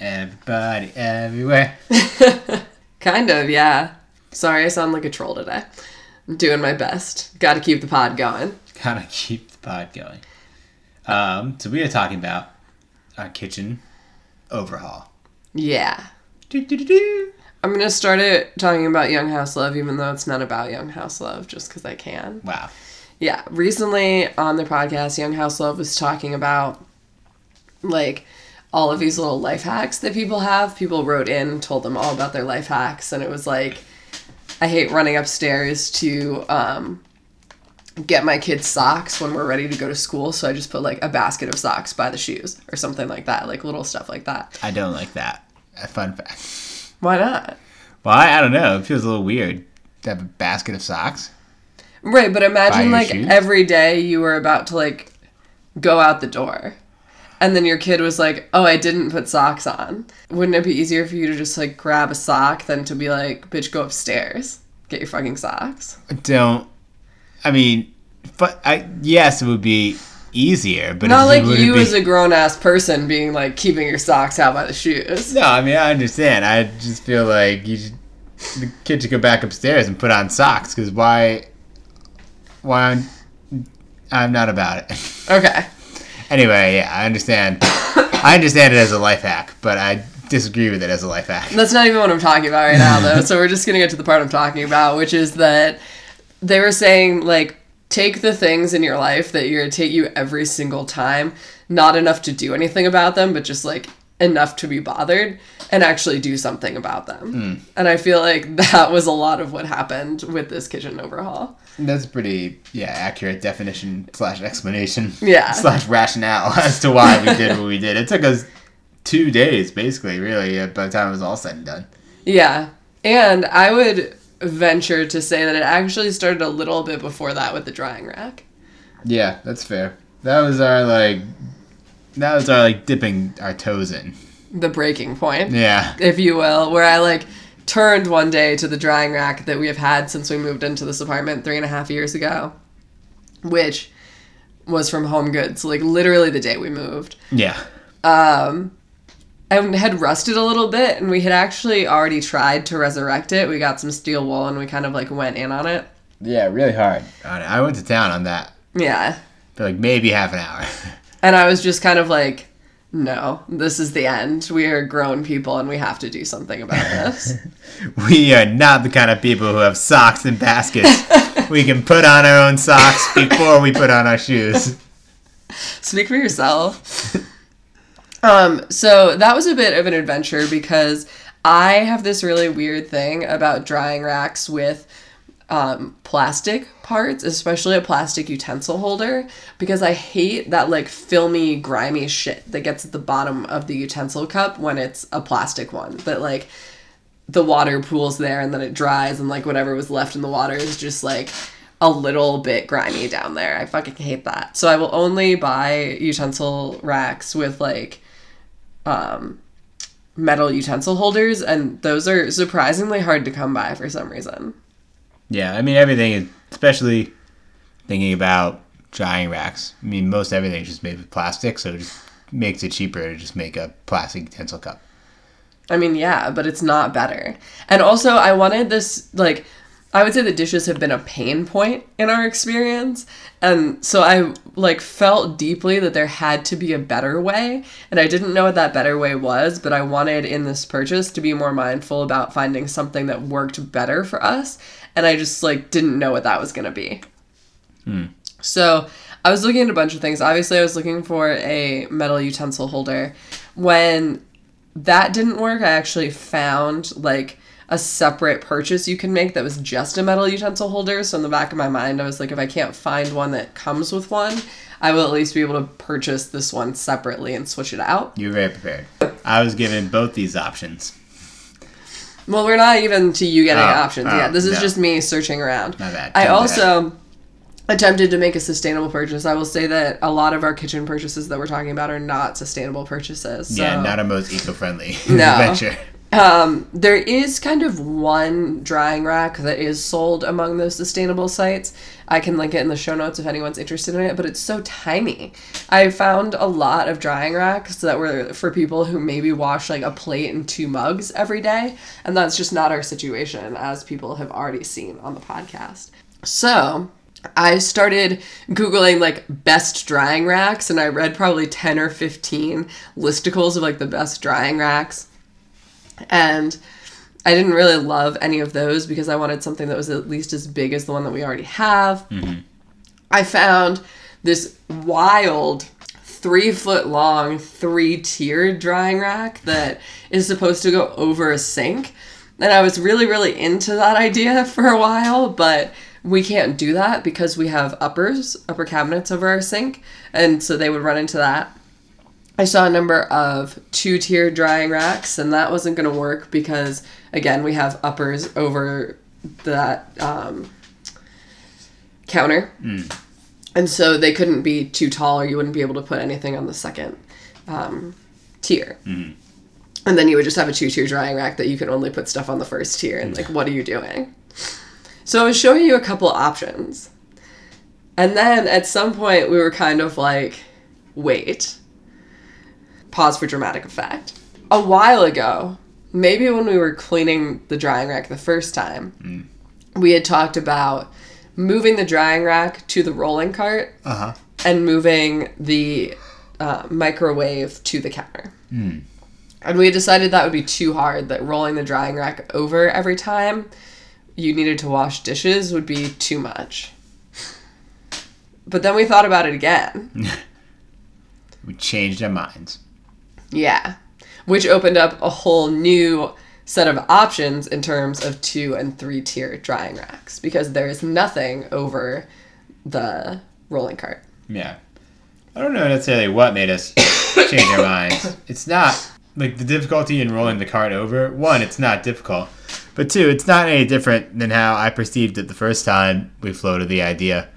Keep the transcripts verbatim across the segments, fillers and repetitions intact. everybody, everywhere. Kind of, yeah. Sorry, I sound like a troll today. I'm doing my best. Gotta keep the pod going. Gotta keep the pod going. Um, so we are talking about our kitchen overhaul. Yeah. Do, do, do, do. I'm gonna start it talking about Young House Love, even though it's not about Young House Love, just because I can. Wow. Yeah. Recently on the podcast, Young House Love was talking about like all of these little life hacks that people have. People wrote in and told them all about their life hacks, and it was like, I hate running upstairs to um get my kids socks when we're ready to go to school, so I just put like a basket of socks by the shoes or something like that, like little stuff like that. I don't like that. A fun fact. Why not? Well, I, I don't know. It feels a little weird to have a basket of socks. Right, but imagine like shoes. Every day you were about to like go out the door. And then your kid was like, oh, I didn't put socks on. Wouldn't it be easier for you to just, like, grab a sock than to be like, bitch, go upstairs. Get your fucking socks. Don't. I mean, but I yes, it would be easier. But not like you be... as a grown-ass person being, like, keeping your socks out by the shoes. No, I mean, I understand. I just feel like you should, the kid should go back upstairs and put on socks. Because why, why I'm, I'm not about it. Okay. Anyway, yeah, I understand. I understand it as a life hack, but I disagree with it as a life hack. That's not even what I'm talking about right now, though. So we're just going to get to the part I'm talking about, which is that they were saying, like, take the things in your life that you're take you every single time, not enough to do anything about them, but just, like, enough to be bothered, and actually do something about them. Mm. And I feel like that was a lot of what happened with this kitchen overhaul. That's a pretty, yeah, accurate definition slash explanation yeah. slash rationale as to why we did what we did. It took us two days, basically, really, by the time it was all said and done. Yeah. And I would venture to say that it actually started a little bit before that with the drying rack. Yeah, that's fair. That was our, like... That was our, like, dipping our toes in. The breaking point. Yeah. If you will, where I, like, turned one day to the drying rack that we have had since we moved into this apartment three and a half years ago, which was from Home Goods, like, literally the day we moved. Yeah. Um, and had rusted a little bit, and we had actually already tried to resurrect it. We got some steel wool, and we kind of, like, went in on it. Yeah, really hard on it. I went to town on that. Yeah. For, like, maybe half an hour. And I was just kind of like, no, this is the end. We are grown people and we have to do something about this. We are not the kind of people who have socks and baskets. We can put on our own socks before we put on our shoes. Speak for yourself. um, so that was a bit of an adventure because I have this really weird thing about drying racks with um, plastic parts, especially a plastic utensil holder, because I hate that like filmy, grimy shit that gets at the bottom of the utensil cup when it's a plastic one, that like the water pools there and then it dries and like whatever was left in the water is just like a little bit grimy down there. I fucking hate that. So I will only buy utensil racks with like um metal utensil holders, and those are surprisingly hard to come by for some reason. Yeah, I mean, everything is, especially thinking about drying racks. I mean, most everything is just made with plastic, so it just makes it cheaper to just make a plastic utensil cup. I mean, yeah, but it's not better. And also, I wanted this, like, I would say the dishes have been a pain point in our experience. And so I, like, felt deeply that there had to be a better way. And I didn't know what that better way was, but I wanted in this purchase to be more mindful about finding something that worked better for us. And I just, like, didn't know what that was going to be. Mm. So I was looking at a bunch of things. Obviously, I was looking for a metal utensil holder. When that didn't work, I actually found, like, a separate purchase you can make that was just a metal utensil holder. So in the back of my mind, I was like, if I can't find one that comes with one, I will at least be able to purchase this one separately and switch it out. You're very prepared. I was given both these options. Well, we're not even to you getting oh, options oh, yet. This is no. just me searching around. My bad. I Tell also that. attempted to make a sustainable purchase. I will say that a lot of our kitchen purchases that we're talking about are not sustainable purchases. So. Yeah, not our most eco-friendly no. venture. Um, there is kind of one drying rack that is sold among those sustainable sites. I can link it in the show notes if anyone's interested in it, but it's so tiny. I found a lot of drying racks that were for people who maybe wash like a plate and two mugs every day, and that's just not our situation, as people have already seen on the podcast. So I started Googling, like, best drying racks, and I read probably ten or fifteen listicles of, like, the best drying racks. And I didn't really love any of those because I wanted something that was at least as big as the one that we already have. Mm-hmm. I found this wild three-foot-long, three-tiered drying rack that is supposed to go over a sink. And I was really, really into that idea for a while, but we can't do that because we have uppers, upper cabinets over our sink, and so they would run into that. I saw a number of two-tier drying racks, and that wasn't going to work because, again, we have uppers over that um, counter. Mm. And so they couldn't be too tall, or you wouldn't be able to put anything on the second um, tier. Mm. And then you would just have a two-tier drying rack that you could only put stuff on the first tier, and, mm. like, what are you doing? So I was showing you a couple options. And then at some point, we were kind of like, wait... Pause for dramatic effect. A while ago, maybe when we were cleaning the drying rack the first time, mm. we had talked about moving the drying rack to the rolling cart uh-huh. and moving the uh, microwave to the counter. Mm. And we had decided that would be too hard, that rolling the drying rack over every time you needed to wash dishes would be too much. But then we thought about it again. We changed our minds. Yeah, which opened up a whole new set of options in terms of two- and three-tier drying racks, because there is nothing over the rolling cart. Yeah. I don't know necessarily what made us change our minds. It's not, like, the difficulty in rolling the cart over, one, it's not difficult, but two, it's not any different than how I perceived it the first time we floated the idea.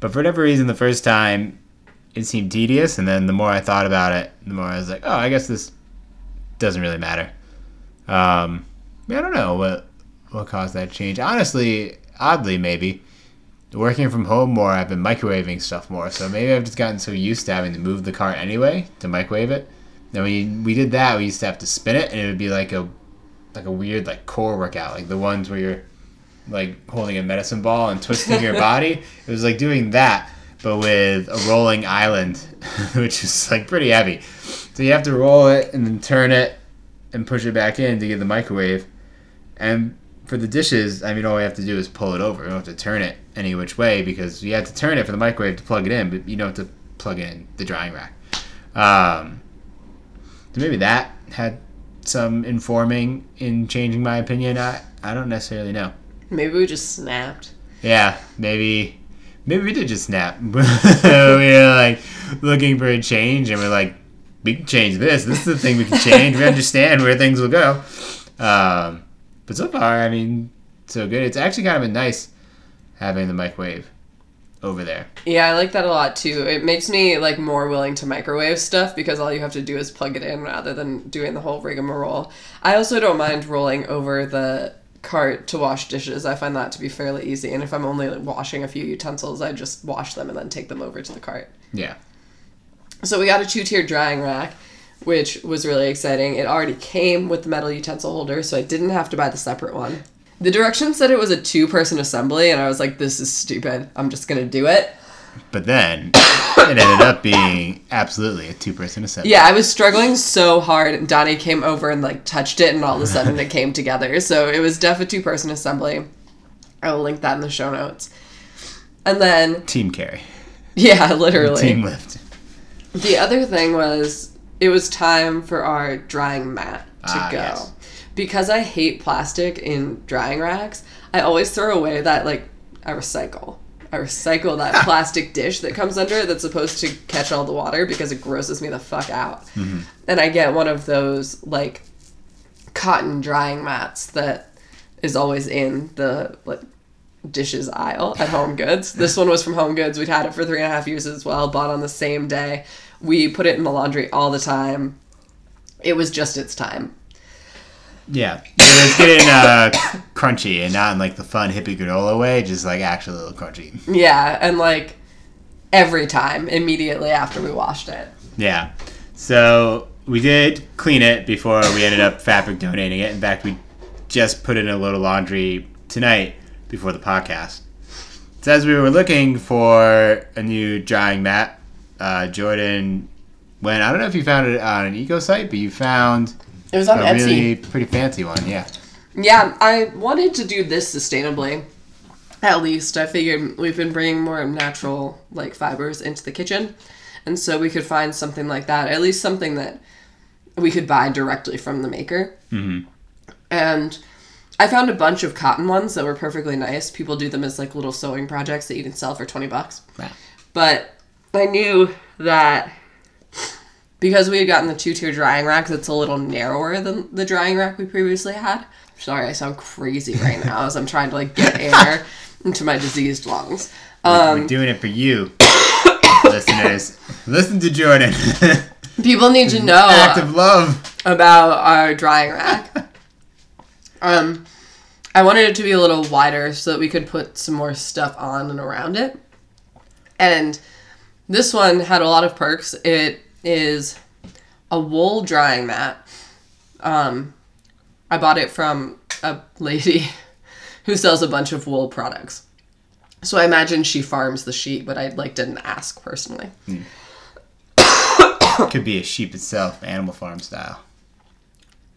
But for whatever reason, the first time... it seemed tedious, and then the more I thought about it, the more I was like, oh, I guess this doesn't really matter. Um, I don't know what, what caused that change. Honestly, oddly, maybe, working from home more, I've been microwaving stuff more, so maybe I've just gotten so used to having to move the cart anyway to microwave it. Then when we did that, we used to have to spin it, and it would be like a like a weird like core workout, like the ones where you're like holding a medicine ball and twisting your body. It was like doing that, but with a rolling island, which is like pretty heavy. So you have to roll it and then turn it and push it back in to get the microwave. And for the dishes, I mean, all we have to do is pull it over. You don't have to turn it any which way, because you have to turn it for the microwave to plug it in, but you don't have to plug it in the drying rack. Um, so maybe that had some informing in changing my opinion. I, I don't necessarily know. Maybe we just snapped. Yeah, maybe... Maybe we did just snap. We were, like, looking for a change, and we're like, we can change this. This is the thing we can change. We understand where things will go. Um, but so far, I mean, so good. It's actually kind of been nice having the microwave over there. Yeah, I like that a lot, too. It makes me, like, more willing to microwave stuff, because all you have to do is plug it in rather than doing the whole rigmarole. I also don't mind rolling over the... cart to wash dishes. I find that to be fairly easy, and if I'm only like, washing a few utensils, I just wash them and then take them over to the cart. Yeah. So we got a two-tier drying rack, which was really exciting. It already came with the metal utensil holder, so I didn't have to buy the separate one. The directions said it was a two-person assembly, and I was like, this is stupid. I'm just gonna do it. But then it ended up being absolutely a two-person assembly. Yeah, I was struggling so hard, and Donnie came over and like touched it, and all of a sudden it came together. So it was definitely a two-person assembly. I will link that in the show notes. And then... Team carry. Yeah, literally. Team lift. The other thing was, it was time for our drying mat to ah, go. Yes. Because I hate plastic in drying racks, I always throw away that, like, I recycle. I recycle that plastic dish that comes under it that's supposed to catch all the water, because it grosses me the fuck out. Mm-hmm. And I get one of those, like, cotton drying mats that is always in the like dishes aisle at Home Goods. This one was from Home Goods. We'd had it for three and a half years as well, bought on the same day. We put it in the laundry all the time. It was just its time. Yeah. It was getting uh, crunchy, and not in like the fun hippie granola way, just like actually a little crunchy. Yeah, and like every time, immediately after we washed it. Yeah. So we did clean it before we ended up fabric donating it. In fact, we just put in a load of laundry tonight before the podcast. So as we were looking for a new drying mat, uh, Jordan went, I don't know if you found it on an eco site, but you found it was on a Etsy. Really pretty fancy one, yeah. Yeah, I wanted to do this sustainably. At least I figured we've been bringing more natural like fibers into the kitchen, and so we could find something like that, at least something that we could buy directly from the maker. Mm-hmm. And I found a bunch of cotton ones that were perfectly nice. People do them as like little sewing projects that you can sell for twenty bucks. Wow. But I knew that because we had gotten the two-tier drying rack that's a little narrower than the drying rack we previously had. Sorry, I sound crazy right now as I'm trying to like get air into my diseased lungs. Um, We're doing it for you, listeners. Listen to Jordan. People need to know act of love about our drying rack. Um, I wanted it to be a little wider so that we could put some more stuff on and around it. And this one had a lot of perks. It is a wool drying mat. Um, I bought it from a lady who sells a bunch of wool products. So I imagine she farms the sheep, but I like didn't ask personally. Hmm. Could be a sheep itself, animal farm style.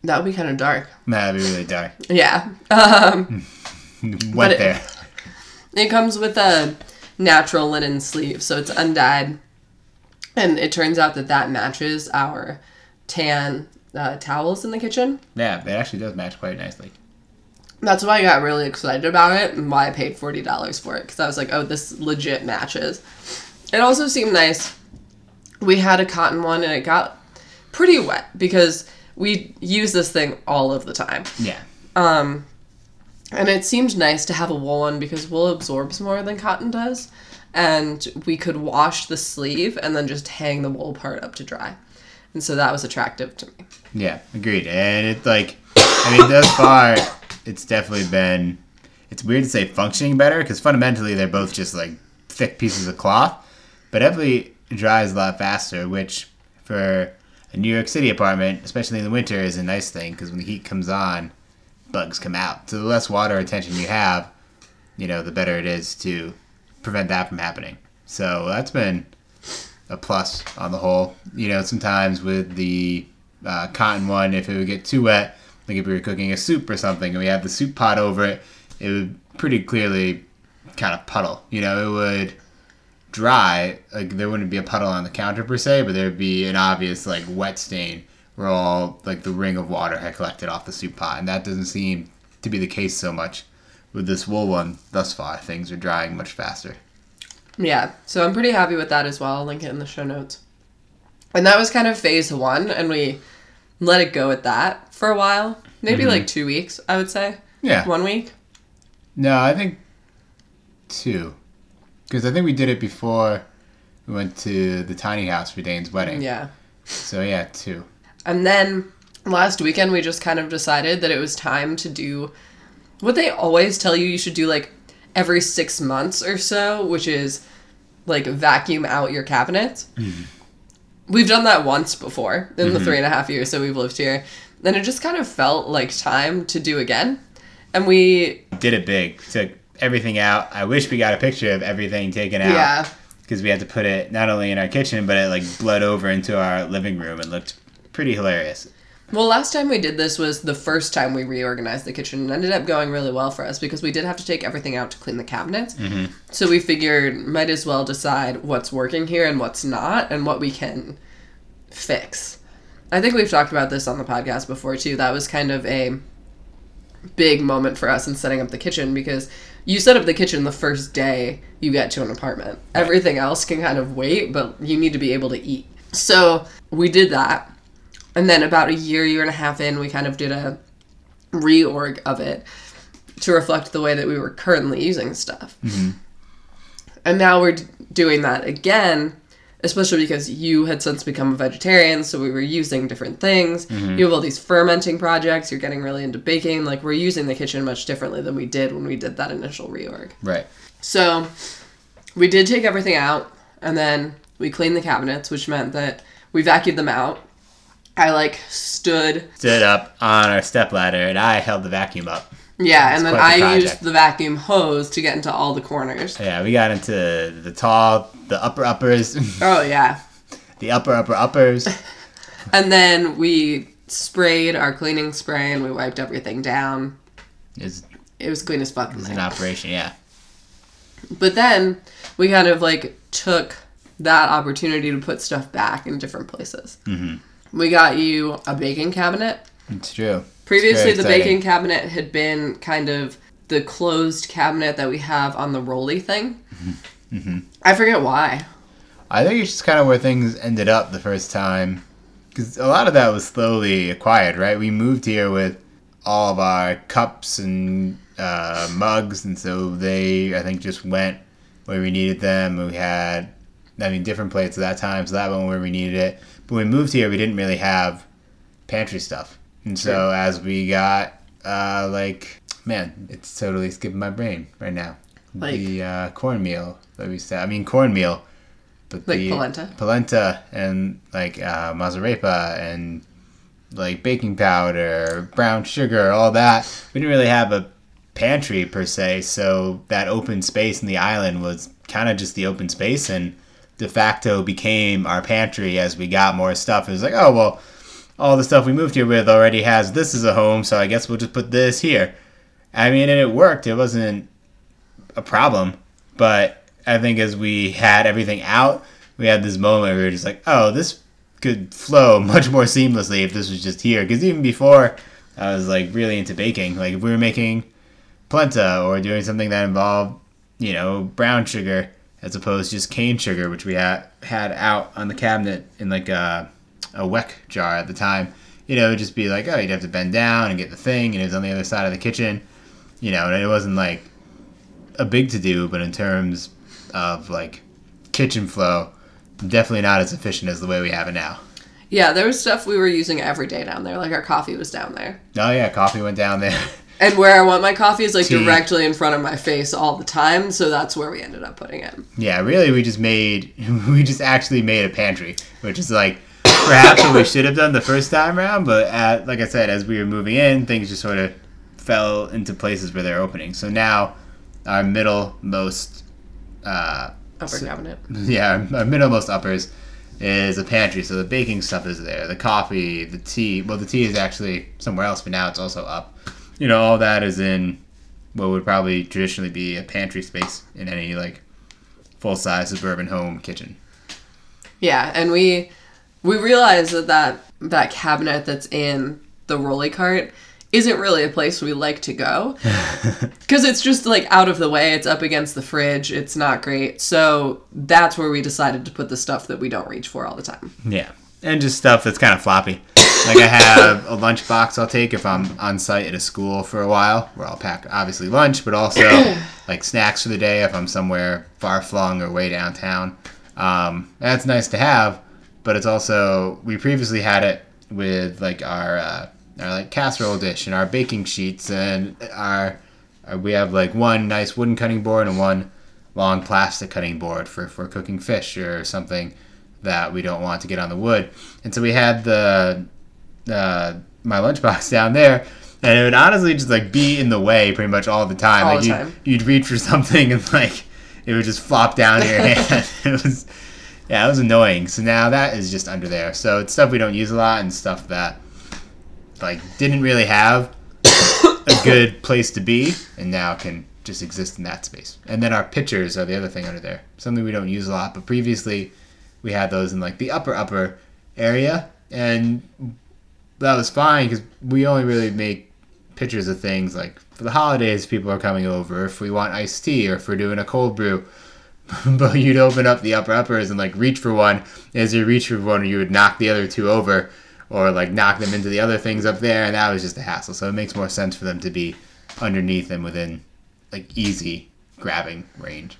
That would be kind of dark. Nah, that'd be really dark. Yeah. Um, Went there. It, it comes with a natural linen sleeve, so it's undyed. And it turns out that that matches our tan uh, towels in the kitchen. Yeah, it actually does match quite nicely. That's why I got really excited about it and why I paid forty dollars for it. Because I was like, oh, this legit matches. It also seemed nice. We had a cotton one and it got pretty wet because we use this thing all of the time. Yeah. Um, and it seemed nice to have a wool one because wool absorbs more than cotton does. And we could wash the sleeve and then just hang the wool part up to dry. And so that was attractive to me. Yeah, agreed. And it's like, I mean, thus far, it's definitely been, it's weird to say functioning better because fundamentally they're both just like thick pieces of cloth. But definitely dries a lot faster, which for a New York City apartment, especially in the winter, is a nice thing because when the heat comes on, bugs come out. So the less water retention you have, you know, the better it is to prevent that from happening. So that's been a plus on the whole. You know, sometimes with the uh, cotton one, if it would get too wet, like if we were cooking a soup or something and we had the soup pot over it, it would pretty clearly kind of puddle. You know, it would dry, like there wouldn't be a puddle on the counter per se, but there'd be an obvious like wet stain where all like the ring of water had collected off the soup pot, and that doesn't seem to be the case so much with this wool one thus far. Things are drying much faster. Yeah, so I'm pretty happy with that as well. I'll link it in the show notes. And that was kind of phase one, and we let it go at that for a while, maybe mm-hmm. like two weeks, I would say. Yeah, one week. No, I think two. Because I think we did it before we went to the tiny house for Dane's wedding. Yeah. So, yeah, two. And then last weekend, we just kind of decided that it was time to do what they always tell you you should do, like, every six months or so, which is, like, vacuum out your cabinets. Mm-hmm. We've done that once before in mm-hmm. the three and a half years that we've lived here. And it just kind of felt like time to do again. And we did it big. So everything out. I wish we got a picture of everything taken out. Yeah. Because we had to put it not only in our kitchen, but it like bled over into our living room and looked pretty hilarious. Well, last time we did this was the first time we reorganized the kitchen and ended up going really well for us because we did have to take everything out to clean the cabinets. Mm-hmm. So we figured might as well decide what's working here and what's not and what we can fix. I think we've talked about this on the podcast before too. That was kind of a big moment for us in setting up the kitchen because you set up the kitchen the first day you get to an apartment. Right. Everything else can kind of wait, but you need to be able to eat. So we did that. And then about a year, year and a half in, we kind of did a reorg of it to reflect the way that we were currently using stuff. Mm-hmm. And now we're d- doing that again, especially because you had since become a vegetarian, so we were using different things. Mm-hmm. You have all these fermenting projects. You're getting really into baking. Like, we're using the kitchen much differently than we did when we did that initial reorg. Right. So we did take everything out, and then we cleaned the cabinets, which meant that we vacuumed them out. I, like, stood... Stood up on our stepladder, and I held the vacuum up. Yeah, and then I used the vacuum hose to get into all the corners. Yeah, we got into the tall, the upper uppers. Oh, yeah. The upper upper uppers. And then we sprayed our cleaning spray, and we wiped everything down. It was, it was clean as fuck. It was an operation, yeah. But then we kind of, like, took that opportunity to put stuff back in different places. Mm-hmm. We got you a baking cabinet. It's true. Previously, the baking cabinet had been kind of the closed cabinet that we have on the rolly thing. Mm-hmm. I forget why. I think it's just kind of where things ended up the first time. Because a lot of that was slowly acquired, right? We moved here with all of our cups and uh, mugs, and so they, I think, just went where we needed them. We had, I mean, different plates at that time, so that one where we needed it. But when we moved here, we didn't really have pantry stuff. And so as we got, uh, like, man, it's totally skipping my brain right now. Like, the uh, cornmeal that we said. I mean, cornmeal. But like the polenta? Polenta and, like, uh, mazarepa and, like, baking powder, brown sugar, all that. We didn't really have a pantry, per se, so that open space in the island was kind of just the open space and de facto became our pantry as we got more stuff. It was like, oh, well... all the stuff we moved here with already has this as a home, so I guess we'll just put this here. I mean, and it worked. It wasn't a problem. But I think as we had everything out, we had this moment where we were just like, oh, this could flow much more seamlessly if this was just here. Because even before, I was, like, really into baking. Like, if we were making polenta or doing something that involved, you know, brown sugar as opposed to just cane sugar, which we had had out on the cabinet in, like, a... a weck jar at the time, you know, it would just be like, oh, you'd have to bend down and get the thing, and it was on the other side of the kitchen, you know, and it wasn't, like, a big to-do, but in terms of, like, kitchen flow, definitely not as efficient as the way we have it now. Yeah, there was stuff we were using every day down there, like our coffee was down there. Oh, yeah, coffee went down there. And where I want my coffee is, like, Tea. directly in front of my face all the time, so that's where we ended up putting it. Yeah, really, we just made, we just actually made a pantry, which is, like, perhaps what we should have done the first time around, but at, like I said, as we were moving in, things just sort of fell into places where they're opening. So now our middlemost uh, upper so, cabinet, yeah, our middlemost uppers is a pantry. So the baking stuff is there, the coffee, the tea. Well, the tea is actually somewhere else, but now it's also up. You know, all that is in what would probably traditionally be a pantry space in any, like, full size suburban home kitchen. Yeah, and we. We realized that, that that cabinet that's in the rolly cart isn't really a place we like to go. Because it's just, like, out of the way. It's up against the fridge. It's not great. So that's where we decided to put the stuff that we don't reach for all the time. Yeah. And just stuff that's kind of floppy. Like, I have a lunchbox I'll take if I'm on site at a school for a while, where I'll pack, obviously, lunch, but also, like, snacks for the day if I'm somewhere far-flung or way downtown. Um, that's nice to have. But it's also, we previously had it with, like, our uh, our like casserole dish and our baking sheets and our, our we have, like, one nice wooden cutting board and one long plastic cutting board for for cooking fish or something that we don't want to get on the wood. And so we had the uh, my lunchbox down there, and it would honestly just, like, be in the way pretty much all the time. All like the time. You'd, you'd reach for something and, like, it would just flop down to your hand. It was. Yeah, it was annoying. So now that is just under there. So it's stuff we don't use a lot and stuff that, like, didn't really have a good place to be and now can just exist in that space. And then our pictures are the other thing under there. Something we don't use a lot, but previously we had those in, like, the upper, upper area. And that was fine because we only really make pictures of things, like, for the holidays people are coming over, if we want iced tea or if we're doing a cold brew. But you'd open up the upper uppers and, like, reach for one. As you reach for one, you would knock the other two over or like knock them into the other things up there, and that was just a hassle. So it makes more sense for them to be underneath and within like easy grabbing range.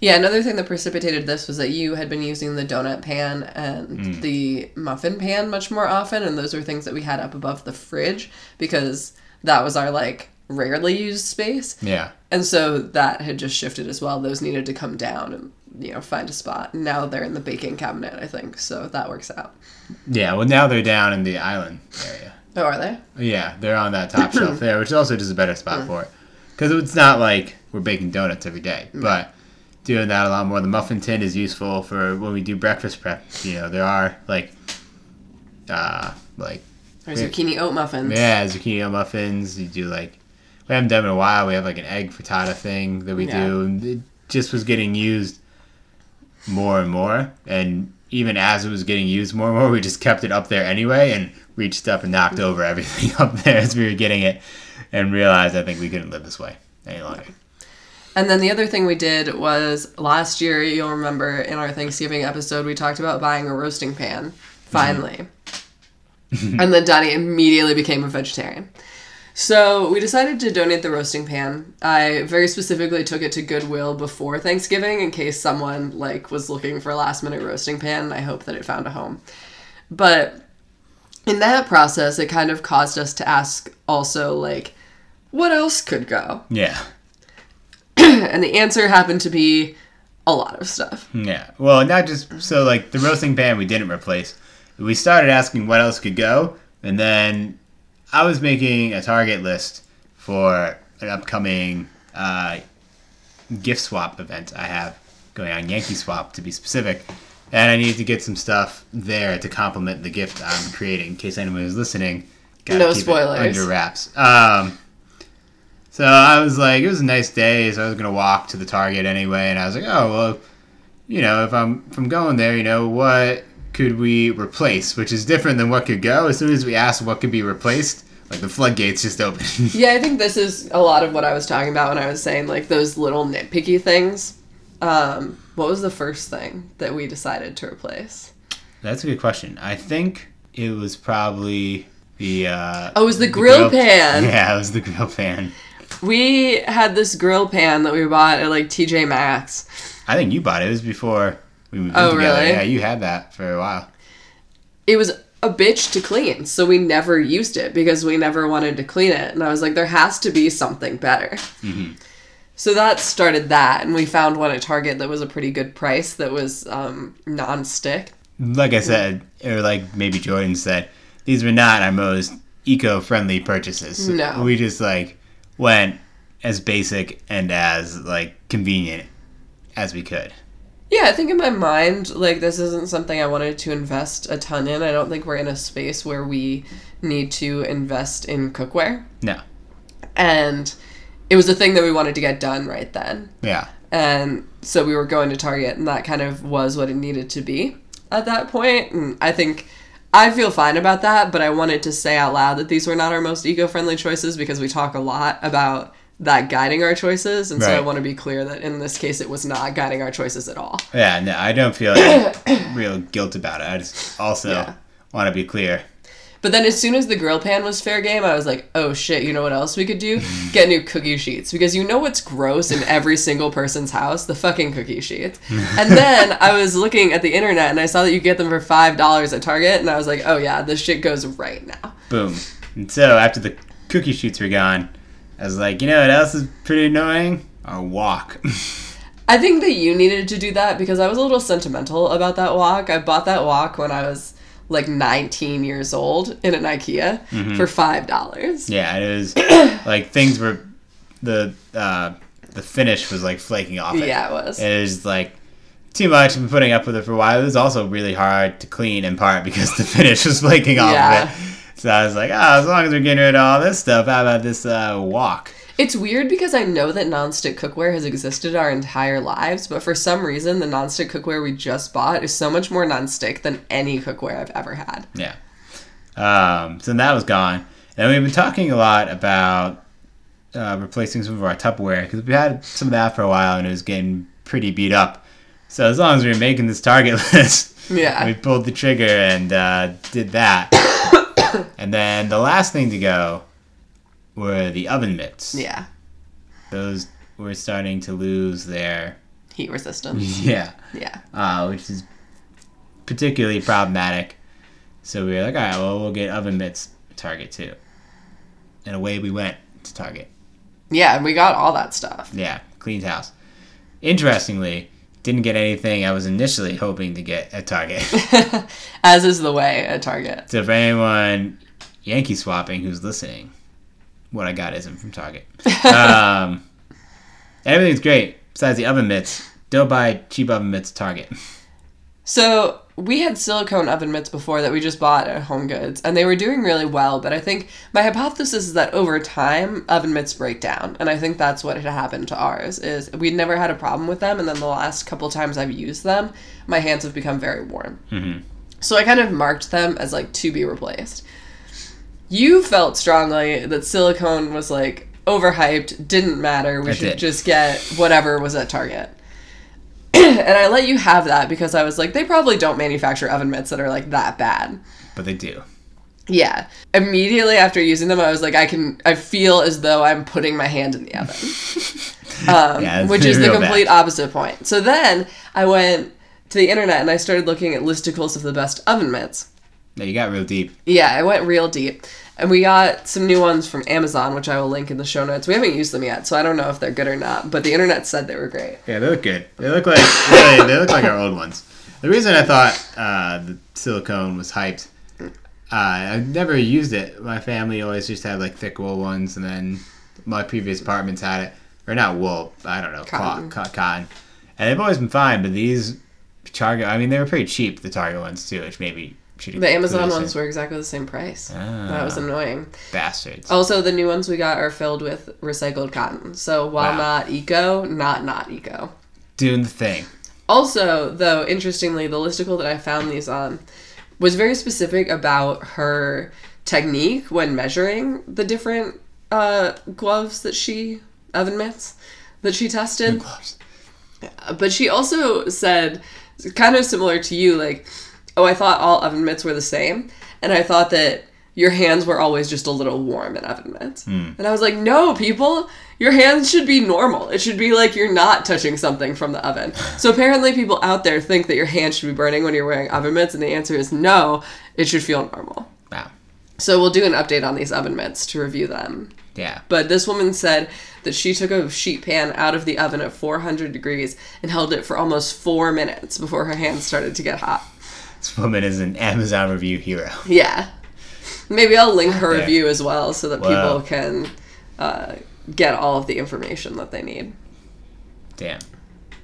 Yeah, another thing that precipitated this was that you had been using the donut pan and mm. the muffin pan much more often, and those were things that we had up above the fridge because that was our, like, rarely used space. Yeah. And so that had just shifted as well. Those needed to come down and, you know, find a spot. Now they're in the baking cabinet, I think, so that works out. Yeah, well, now they're down in the island area. Oh, are they? Yeah, they're on that top shelf there, which is also just a better spot mm. for it. Because it's not like we're baking donuts every day, mm. but... doing that a lot more. The muffin tin is useful for when we do breakfast prep. You know, there are like, uh, like or zucchini oat muffins. Yeah, zucchini oat muffins. You do like, we haven't done it in a while. We have like an egg frittata thing that we yeah. do. And it just was getting used more and more. And even as it was getting used more and more, we just kept it up there anyway and reached up and knocked over everything up there as we were getting it and realized I think we couldn't live this way any longer. Yeah. And then the other thing we did was last year, you'll remember in our Thanksgiving episode, we talked about buying a roasting pan, finally. Mm-hmm. And then Donnie immediately became a vegetarian. So we decided to donate the roasting pan. I very specifically took it to Goodwill before Thanksgiving in case someone like was looking for a last minute roasting pan. And I hope that it found a home. But in that process, it kind of caused us to ask also like, what else could go? Yeah. And the answer happened to be a lot of stuff. Yeah. Well, not just... So, like, the roasting pan we didn't replace. We started asking what else could go, and then I was making a Target list for an upcoming uh, gift swap event I have going on, Yankee Swap, to be specific. And I needed to get some stuff there to complement the gift I'm creating, in case anyone who's listening. Gotta no keep spoilers. It under wraps. Um... So I was like, it was a nice day, so I was going to walk to the Target anyway, and I was like, oh, well, you know, if I'm, if I'm going there, you know, what could we replace, which is different than what could go. As soon as we asked what could be replaced, like, the floodgates just opened. Yeah, I think this is a lot of what I was talking about when I was saying, like, those little nitpicky things. Um, what was the first thing that we decided to replace? That's a good question. I think it was probably the... Uh, oh, it was the, the grill, grill pan. Yeah, it was the grill pan. We had this grill pan that we bought at, like, T J Maxx. I think you bought it. It was before we moved oh, in together. Really? Yeah, you had that for a while. It was a bitch to clean, so we never used it because we never wanted to clean it. And I was like, there has to be something better. Mm-hmm. So that started that, and we found one at Target that was a pretty good price that was um, non-stick. Like I said, or like maybe Jordan said, these were not our most eco-friendly purchases. So no. We just, like... went as basic and as, like, convenient as we could. Yeah, I think in my mind, like, this isn't something I wanted to invest a ton in. I don't think we're in a space where we need to invest in cookware. No. And it was a thing that we wanted to get done right then. Yeah. And so we were going to Target, and that kind of was what it needed to be at that point. And I think... I feel fine about that, but I wanted to say out loud that these were not our most eco-friendly choices because we talk a lot about that guiding our choices, and right. So I want to be clear that in this case it was not guiding our choices at all. Yeah, no, I don't feel like real guilt about it. I just also yeah. want to be clear. But then as soon as the grill pan was fair game, I was like, oh shit, you know what else we could do? Get new cookie sheets. Because you know what's gross in every single person's house? The fucking cookie sheets. And then I was looking at the internet and I saw that you get them for five dollars at Target. And I was like, oh yeah, this shit goes right now. Boom. And so after the cookie sheets were gone, I was like, you know what else is pretty annoying? Our walk. I think that you needed to do that because I was a little sentimental about that walk. I bought that walk when I was... like nineteen years old in an IKEA mm-hmm. for five dollars. Yeah, it was like things were the uh, the finish was like flaking off it. Yeah, it was. It was like too much. I've been putting up with it for a while. It was also really hard to clean in part because the finish was flaking off yeah. of it. So I was like, ah, oh, as long as we're getting rid of all this stuff, how about this uh, walk? It's weird because I know that nonstick cookware has existed our entire lives, but for some reason, the nonstick cookware we just bought is so much more nonstick than any cookware I've ever had. Yeah. Um, so that was gone. And we've been talking a lot about uh, replacing some of our Tupperware because we had some of that for a while and it was getting pretty beat up. So as long as we were making this Target list, Yeah. We pulled the trigger and uh, did that. And then the last thing to go were the oven mitts. Yeah. Those were starting to lose their... heat resistance. Yeah. Yeah. Uh, which is particularly problematic. So we were like, all right, well, we'll get oven mitts at Target, too. And away we went to Target. Yeah, and we got all that stuff. Yeah, cleaned house. Interestingly, didn't get anything I was initially hoping to get at Target. As is the way at Target. So for anyone Yankee swapping who's listening, what I got isn't from Target. Um, everything's great, besides the oven mitts. Don't buy cheap oven mitts at Target. So we had silicone oven mitts before that we just bought at Home Goods, and they were doing really well, but I think my hypothesis is that over time, oven mitts break down, and I think that's what had happened to ours, is we'd never had a problem with them, and then the last couple times I've used them, my hands have become very warm. Mm-hmm. So I kind of marked them as, like, to be replaced. You felt strongly that silicone was, like, overhyped, didn't matter, we I should did. just get whatever was at Target. And I let you have that because I was like, they probably don't manufacture oven mitts that are, like, that bad. But they do. Yeah. Immediately after using them, I was like, I can, I feel as though I'm putting my hand in the oven. um, yeah, which is the complete bad. opposite point. So then I went to the internet and I started looking at listicles of the best oven mitts. Yeah, you got real deep. Yeah, I went real deep. And we got some new ones from Amazon, which I will link in the show notes. We haven't used them yet, so I don't know if they're good or not. But the internet said they were great. Yeah, they look good. They look like really, they look like our old ones. The reason I thought uh, the silicone was hyped, uh, I've never used it. My family always just had, like, thick wool ones, and then my previous apartments had it, or not wool, I don't know, cotton. Cloth, cotton. And they've always been fine. But these Target, I mean, they were pretty cheap. The Target ones too, which maybe. The Amazon ones were exactly the same price. Oh, that was annoying. Bastards. Also, the new ones we got are filled with recycled cotton. So while wow. not eco, not not eco. Doing the thing. Also, though, interestingly, the listicle that I found these on was very specific about her technique when measuring the different uh, gloves that she, oven mitts, that she tested. New gloves. But she also said, kind of similar to you, like, oh, I thought all oven mitts were the same, and I thought that your hands were always just a little warm in oven mitts. Mm. And I was like, no, people, your hands should be normal. It should be like you're not touching something from the oven. So apparently people out there think that your hands should be burning when you're wearing oven mitts, and the answer is no, it should feel normal. Wow. So we'll do an update on these oven mitts to review them. Yeah. But this woman said that she took a sheet pan out of the oven at four hundred degrees and held it for almost four minutes before her hands started to get hot. This woman is an Amazon review hero. Yeah. Maybe I'll link her there. review as well so that Whoa. people can uh, get all of the information that they need. Damn.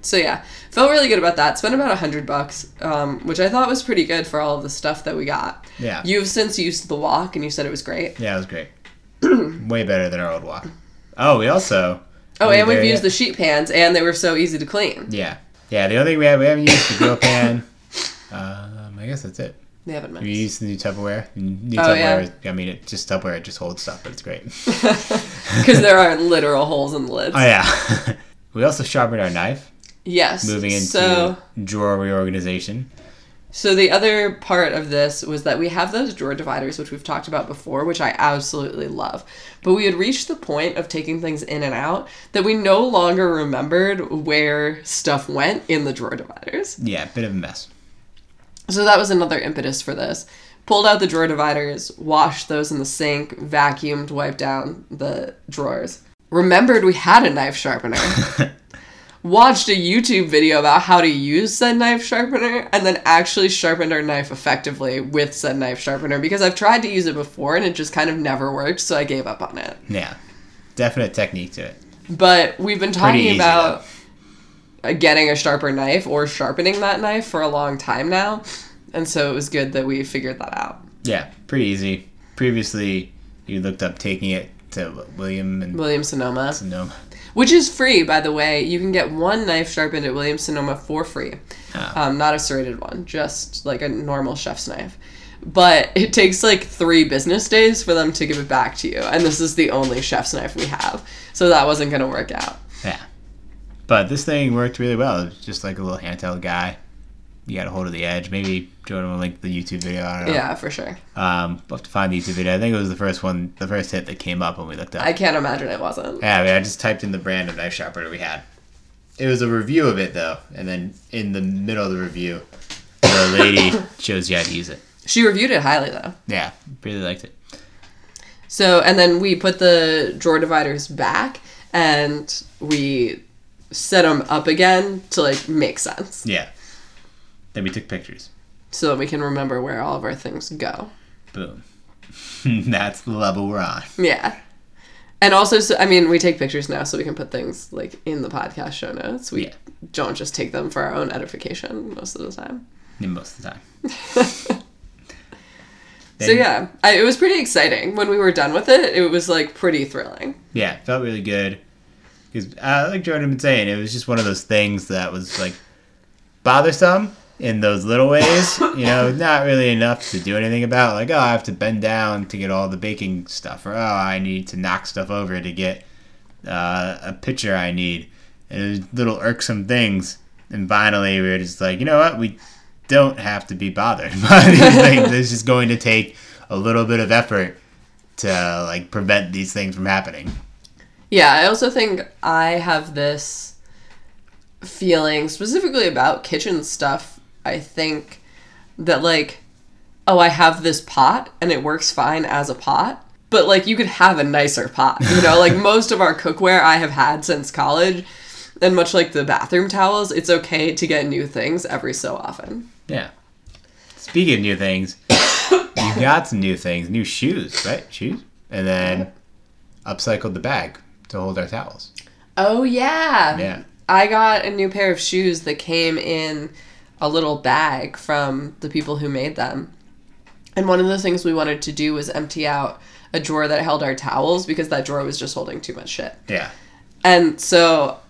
So yeah, felt really good about that. Spent about a hundred bucks, um, which I thought was pretty good for all of the stuff that we got. Yeah. You've since used the walk and you said it was great. Yeah, it was great. Way better than our old walk. Oh, we also... Oh, and we've used yet? the sheet pans and they were so easy to clean. Yeah. Yeah, the only thing we, have, we haven't used the grill pan. Uh... I guess that's it. They haven't mentioned. You use the new Tupperware. New oh, Tupperware. Yeah. I mean, it just Tupperware. It just holds stuff, but it's great. Because there aren't literal holes in the lids. Oh yeah. We also sharpened our knife. Yes. Moving into so, drawer reorganization. So the other part of this was that we have those drawer dividers, which we've talked about before, which I absolutely love. But we had reached the point of taking things in and out that we no longer remembered where stuff went in the drawer dividers. Yeah, bit of a mess. So that was another impetus for this. Pulled out the drawer dividers, washed those in the sink, vacuumed, wiped down the drawers. Remembered we had a knife sharpener. Watched a YouTube video about how to use said knife sharpener, and then actually sharpened our knife effectively with said knife sharpener, because I've tried to use it before and it just kind of never worked, so I gave up on it. Yeah. Definite technique to it. But we've been talking Pretty easy, about... though. getting a sharper knife or sharpening that knife for a long time now, and so it was good that we figured that out. Yeah, pretty easy. Previously, you looked up taking it to William and Williams Sonoma. Sonoma, which is free, by the way. You can get one knife sharpened at Williams Sonoma for free. Oh. Um, not a serrated one, just like a normal chef's knife. But it takes like three business days for them to give it back to you, and this is the only chef's knife we have, so that wasn't going to work out. Yeah. But this thing worked really well. It was just like a little handheld guy. you got a hold of the edge. Maybe Jordan will link the YouTube video. I don't know. Yeah, for sure. Um, we'll have to find the YouTube video. I think it was the first one, the first hit that came up when we looked up. I can't imagine it wasn't. Yeah, I mean, I just typed in the brand of knife sharpener we had. It was a review of it, though. And then in the middle of the review, the lady shows you how to use it. She reviewed it highly, though. Yeah, really liked it. So, and then we put the drawer dividers back, and we set them up again to, like, make sense. Yeah. Then we took pictures. So that we can remember where all of our things go. Boom. That's the level we're on. Yeah. And also, so, I mean, we take pictures now so we can put things, like, in the podcast show notes. We yeah. don't just take them for our own edification most of the time. Yeah, most of the time. Then, so, yeah. I, it was pretty exciting. When we were done with it, it was, like, pretty thrilling. Yeah, it felt really good. Because, uh, like Jordan had been saying, it was just one of those things that was, like, bothersome in those little ways, you know, not really enough to do anything about. Like, oh, I have to bend down to get all the baking stuff, or oh, I need to knock stuff over to get uh, a pitcher I need. And it was little irksome things. And finally, we were just like, you know what? We don't have to be bothered by these things. It's just going to take a little bit of effort to, like, prevent these things from happening. Yeah, I also think I have this feeling specifically about kitchen stuff. I think that, like, oh, I have this pot and it works fine as a pot, but, like, you could have a nicer pot, you know? Like, most of our cookware I have had since college, and much like the bathroom towels, it's okay to get new things every so often. Yeah. Speaking of new things, you got some new things, new shoes, right? Shoes? And then upcycled the bag to hold our towels. Oh, yeah. Yeah. I got a new pair of shoes that came in a little bag from the people who made them. And one of the things we wanted to do was empty out a drawer that held our towels because that drawer was just holding too much shit. Yeah. And so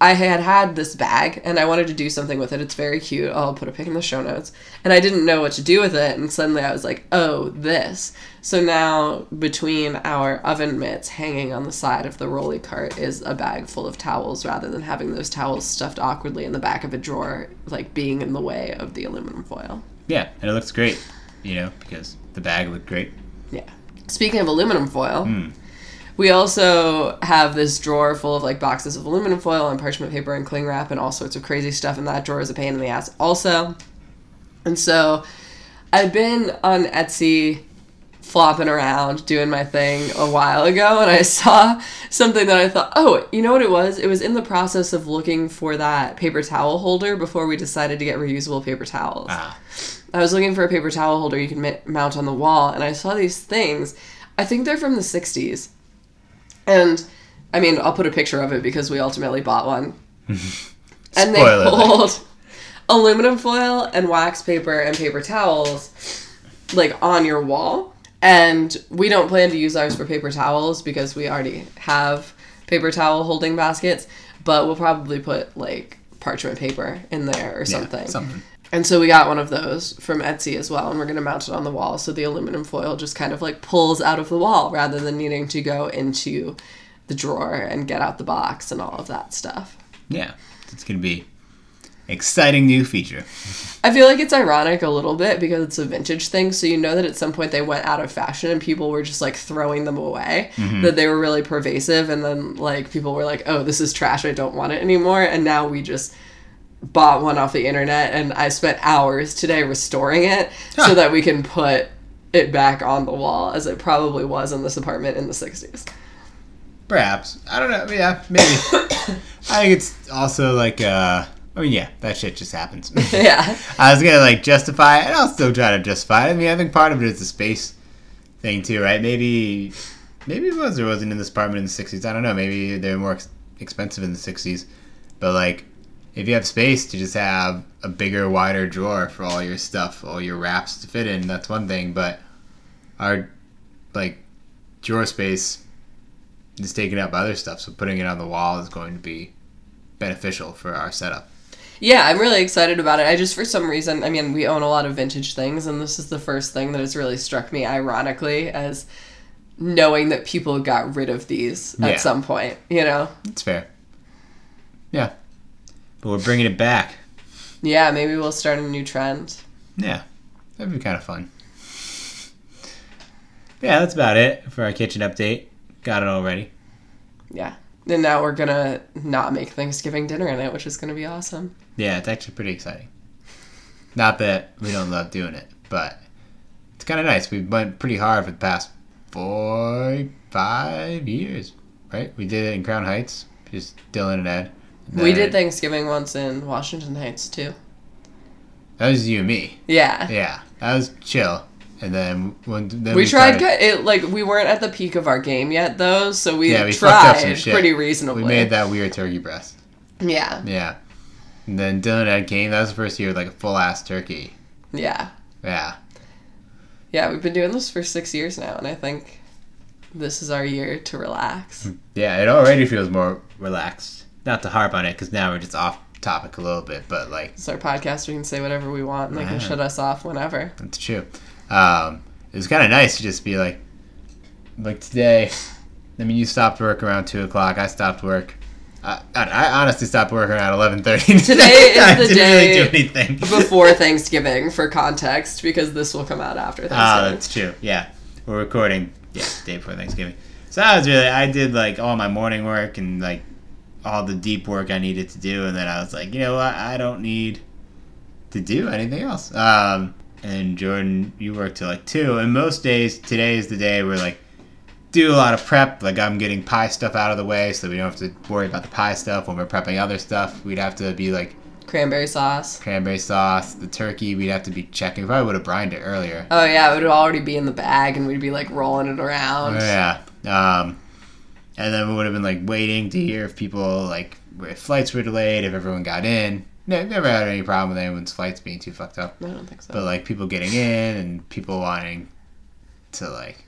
I had had this bag and I wanted to do something with it. It's very cute. I'll put a pic in the show notes. And I didn't know what to do with it. And suddenly I was like, oh, this. So now between our oven mitts hanging on the side of the rolly cart is a bag full of towels rather than having those towels stuffed awkwardly in the back of a drawer, like being in the way of the aluminum foil. Yeah. And it looks great, you know, because the bag looked great. Yeah. Speaking of aluminum foil... Mm. We also have this drawer full of, like, boxes of aluminum foil and parchment paper and cling wrap and all sorts of crazy stuff, and that drawer is a pain in the ass also. And so I've been on Etsy flopping around doing my thing a while ago, and I saw something that I thought, oh, you know what it was? It was in the process of looking for that paper towel holder before we decided to get reusable paper towels. Ah. I was looking for a paper towel holder you can ma- mount on the wall, and I saw these things. I think they're from the sixties. And, I mean, I'll put a picture of it because we ultimately bought one. And they hold aluminum foil and wax paper and paper towels, like, on your wall. And we don't plan to use ours for paper towels because we already have paper towel holding baskets. But we'll probably put, like, parchment paper in there or something. Yeah, something. And so we got one of those from Etsy as well, and we're going to mount it on the wall so the aluminum foil just kind of, like, pulls out of the wall rather than needing to go into the drawer and get out the box and all of that stuff. Yeah, it's going to be an exciting new feature. I feel like it's ironic a little bit because it's a vintage thing, so you know that at some point they went out of fashion and people were just, like, throwing them away, mm-hmm. that they were really pervasive, and then, like, people were like, oh, this is trash, I don't want it anymore, and now we just... bought one off the internet, and I spent hours today restoring it huh. so that we can put it back on the wall as it probably was in this apartment in the sixties. Perhaps. I don't know. Yeah, maybe. I think it's also like, uh, I mean, yeah, that shit just happens. Yeah. I was going to, like, justify it, and I'll still try to justify it. I mean, I think part of it is the space thing, too, right? Maybe, maybe it was or wasn't in this apartment in the sixties. I don't know. Maybe they were more ex- expensive in the sixties, but, like, if you have space to just have a bigger, wider drawer for all your stuff, all your wraps to fit in, that's one thing. But our, like, drawer space is taken up by other stuff, so putting it on the wall is going to be beneficial for our setup. Yeah, I'm really excited about it. I just, for some reason, I mean, we own a lot of vintage things, and this is the first thing that has really struck me, ironically, as knowing that people got rid of these at yeah. some point, you know? That's fair. Yeah. But we're bringing it back. Yeah, maybe we'll start a new trend. Yeah, that'd be kind of fun. Yeah, that's about it for our kitchen update. Got it all ready. Yeah. And now we're going to not make Thanksgiving dinner in it, which is going to be awesome. Yeah, it's actually pretty exciting. Not that we don't love doing it, but it's kind of nice. We've went pretty hard for the past four, five years, right? We did it in Crown Heights, just Dylan and Ed. And we did Thanksgiving once in Washington Heights, too. That was you and me. Yeah. Yeah, that was chill. And then when then we, we tried, started, good. It, like, we weren't at the peak of our game yet, though, so we, yeah, we tried pretty shit. reasonably. We made that weird turkey breast. Yeah. Yeah. And then Dylan and Ed came. That was the first year with, like, a full-ass turkey. Yeah. Yeah. Yeah, we've been doing this for six years now, and I think this is our year to relax. Yeah, it already feels more relaxed. Not to harp on it, because now we're just off topic a little bit, but, like... It's our podcast. We can say whatever we want, and they can shut us off whenever. That's true. Um, it was kind of nice to just be like, like today, I mean, you stopped work around two o'clock, I stopped work, I, I, I honestly stopped work around eleven thirty. Today is I the didn't day really do anything before Thanksgiving, for context, because this will come out after Thanksgiving. Oh, uh, that's true, yeah. We're recording, yeah, the day before Thanksgiving. So I was really, I did like all my morning work and like all the deep work I needed to do, and then I was like, you know what, I don't need to do anything else. Um... And Jordan, you work till like two. And most days, today is the day where like do a lot of prep. Like I'm getting pie stuff out of the way, so we don't have to worry about the pie stuff when we're prepping other stuff. We'd have to be like cranberry sauce, cranberry sauce, the turkey. We'd have to be checking. We probably would have brined it earlier. Oh yeah, it would already be in the bag, and we'd be like rolling it around. Oh, yeah. Um, and then we would have been like waiting to hear if people like if flights were delayed, if everyone got in. No, I've never had any problem with anyone's flights being too fucked up. I don't think so. But, like, people getting in and people wanting to, like,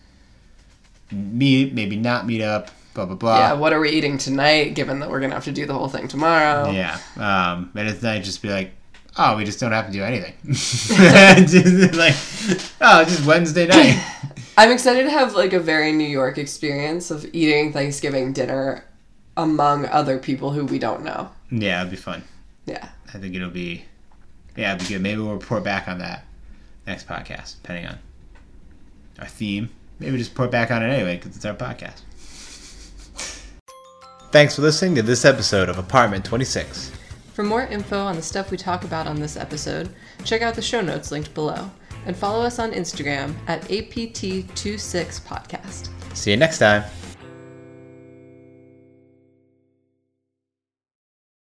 meet, maybe not meet up, blah, blah, blah. Yeah, what are we eating tonight, given that we're going to have to do the whole thing tomorrow? Yeah. Um, and it's nice just be like, oh, we just don't have to do anything. Just like, oh, it's just Wednesday night. I'm excited to have, like, a very New York experience of eating Thanksgiving dinner among other people who we don't know. Yeah, it'd be fun. Yeah. I think it'll be, yeah, it'll be good. Maybe we'll report back on that next podcast, depending on our theme. Maybe we'll just report back on it anyway, because it's our podcast. Thanks for listening to this episode of Apartment twenty-six. For more info on the stuff we talk about on this episode, check out the show notes linked below, and follow us on Instagram at A P T twenty-six podcast. See you next time.